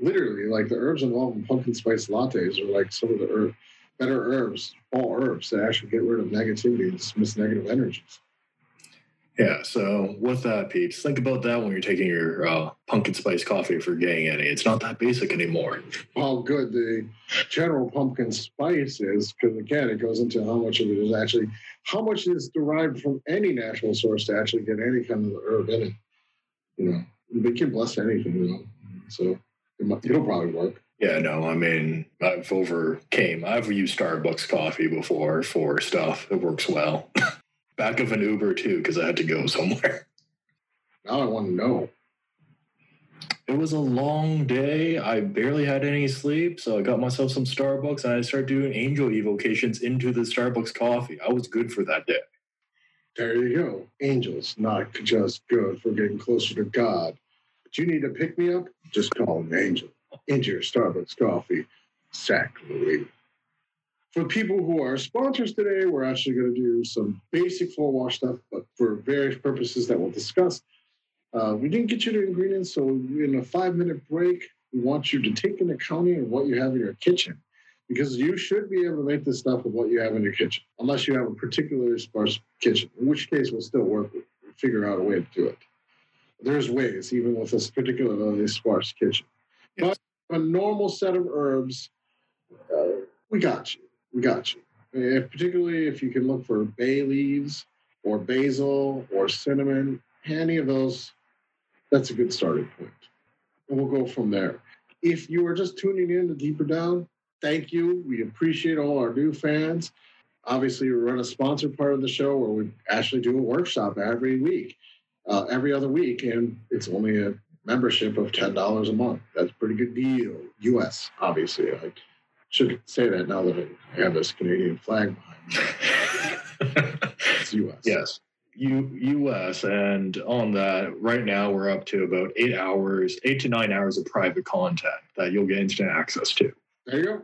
literally, like, the herbs involved in pumpkin spice lattes are, like, some of the herbs. Better herbs, all herbs that actually get rid of negativity and dismiss negative energies. Yeah, so with that, peeps, think about that when you're taking your uh, pumpkin spice coffee, if you're getting any. It's not that basic anymore. Well, good. The general pumpkin spice is, because again, it goes into how much of it is actually, how much is derived from any natural source to actually get any kind of herb in it. You know, we can bless anything, you know, so it might, it'll probably work. Yeah, no, I mean, I've overcame. I've used Starbucks coffee before for stuff. It works well. Back of an Uber, too, because I had to go somewhere. Now I want to know. It was a long day. I barely had any sleep, so I got myself some Starbucks, and I started doing angel evocations into the Starbucks coffee. I was good for that day. There you go. Angels, not just good for getting closer to God. But you need to pick me up? Just call an angel. Into your Starbucks coffee, Zach Lee. For people who are sponsors today, we're actually going to do some basic floor wash stuff, but for various purposes that we'll discuss. Uh, we didn't get you the ingredients, so in a five-minute break, we want you to take into account what you have in your kitchen. because you should be able to make this stuff with what you have in your kitchen, unless you have a particularly sparse kitchen, in which case we'll still work with it and figure out a way to do it. There's ways, even with this particularly sparse kitchen. Yes. But a normal set of herbs, uh, we got you. We got you. If, particularly if you can look for bay leaves or basil or cinnamon, any of those, that's a good starting point. And we'll go from there. If you are just tuning in to Deeper Down, thank you. We appreciate all our new fans. Obviously, we run a sponsored part of the show where we actually do a workshop every week, uh, every other week, and it's only a membership of ten dollars a month. That's a pretty good deal, U S, obviously. I should say that now that I have this Canadian flag behind me. It's U S. Yes. U, U S and on that right now we're up to about eight hours, eight to nine hours of private content that you'll get instant access to. There you go,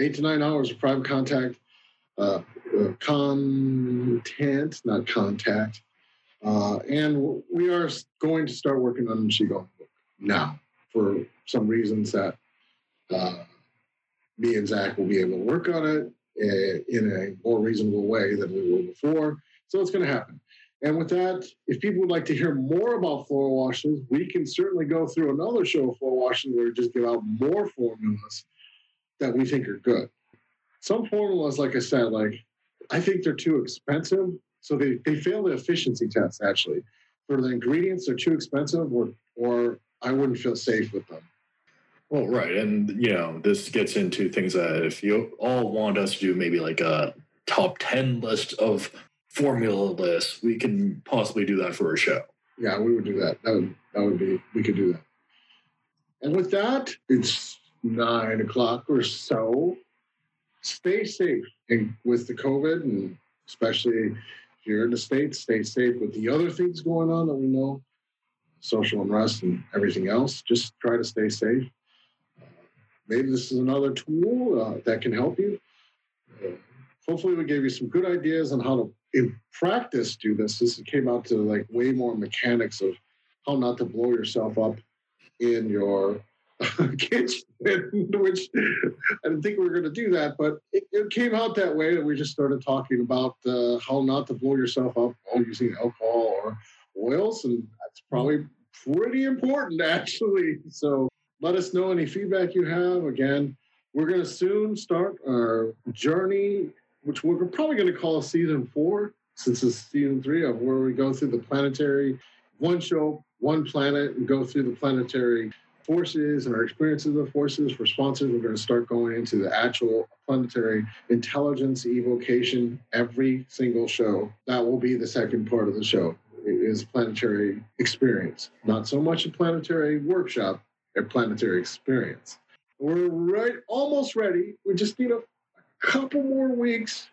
eight to nine hours of private contact, uh, uh, content, not contact, uh, and we are going to start working on the Qigong book now for some reasons that uh, me and Zach will be able to work on it in a more reasonable way than we were before. So it's going to happen. And with that, if people would like to hear more about floor washes, we can certainly go through another show of floor washing where we just give out more formulas that we think are good. Some formulas, like I said, like I think they're too expensive. So they, they fail the efficiency test, actually. For the ingredients, they're too expensive or, or I wouldn't feel safe with them. Well, right. And, you know, this gets into things that if you all want us to do maybe like a top ten list of formula list, we can possibly do that for a show. Yeah, we would do that. That would that would be, we could do that. And with that, it's nine o'clock or so. Stay safe and with the COVID, and especially if you're in the States, stay safe with the other things going on that we know, social unrest and everything else. Just try to stay safe. Uh, maybe this is another tool uh, that can help you. Uh, hopefully we gave you some good ideas on how to in practice do this. This came out to like way more mechanics of how not to blow yourself up in your kitchen, which I didn't think we were going to do that, but it, it came out that way that we just started talking about uh, how not to blow yourself up while using alcohol or oils, and that's probably pretty important, actually. So let us know any feedback you have. Again, we're going to soon start our journey, which we're probably going to call season four, since it's season three, of where we go through the planetary, one show, one planet, and go through the planetary forces and our experiences of forces. For sponsors, we're going to start going into the actual planetary intelligence evocation every single show. That will be the second part of the show, is planetary experience. Not so much a planetary workshop, a planetary experience. We're right, almost ready. We just need a couple more weeks,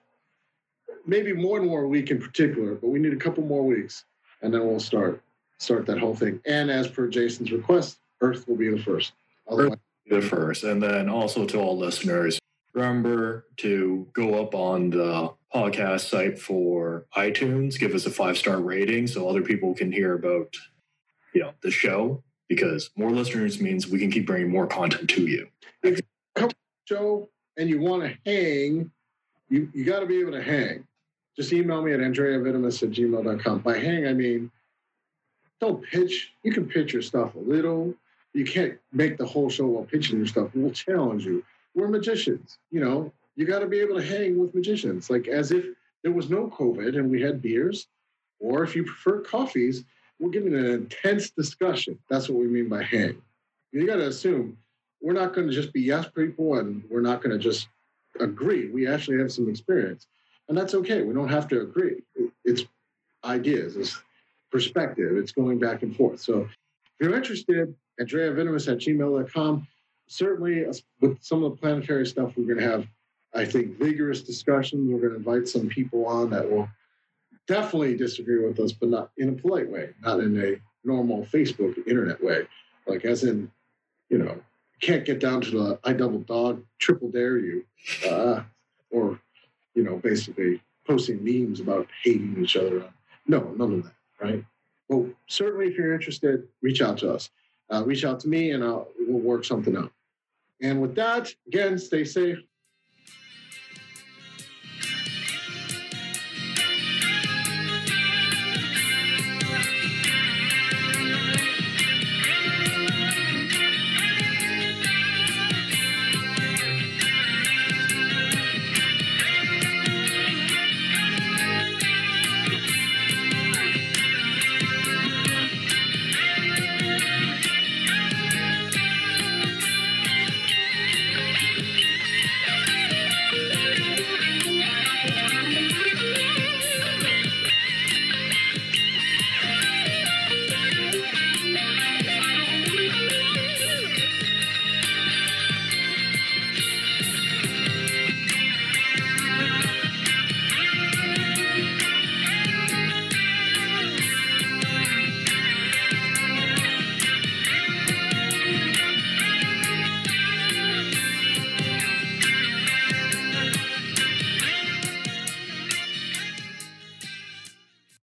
maybe more than one week in particular, but we need a couple more weeks, and then we'll start start that whole thing. And as per Jason's request, Earth will be the first. Otherwise- Earth will be the first. And then also to all listeners, remember to go up on the podcast site for iTunes, give us a five-star rating so other people can hear about, you know, the show, because more listeners means we can keep bringing more content to you. If you come to the show and you want to hang, you, you got to be able to hang. Just email me at andrea vitimis at gmail dot com. By hang, I mean, don't pitch. You can pitch your stuff a little. You can't make the whole show while pitching your stuff. We'll challenge you. We're magicians. You know, you got to be able to hang with magicians, like as if there was no COVID and we had beers, or if you prefer coffees, we're giving an intense discussion. That's what we mean by hang. You got to assume we're not going to just be yes people, and we're not going to just agree. We actually have some experience, and that's okay. We don't have to agree. It's ideas, it's perspective, it's going back and forth. So if you're interested, andrea vitimis at gmail dot com, certainly with some of the planetary stuff, we're going to have, I think, vigorous discussions. We're going to invite some people on that will definitely disagree with us, but not in a polite way, not in a normal Facebook internet way, like as in, you know, can't get down to the I double dog, triple dare you, uh, or, you know, basically posting memes about hating each other. No, none of that, right? Well, certainly if you're interested, reach out to us. Uh, reach out to me and I'll, we'll work something out. And with that, again, stay safe,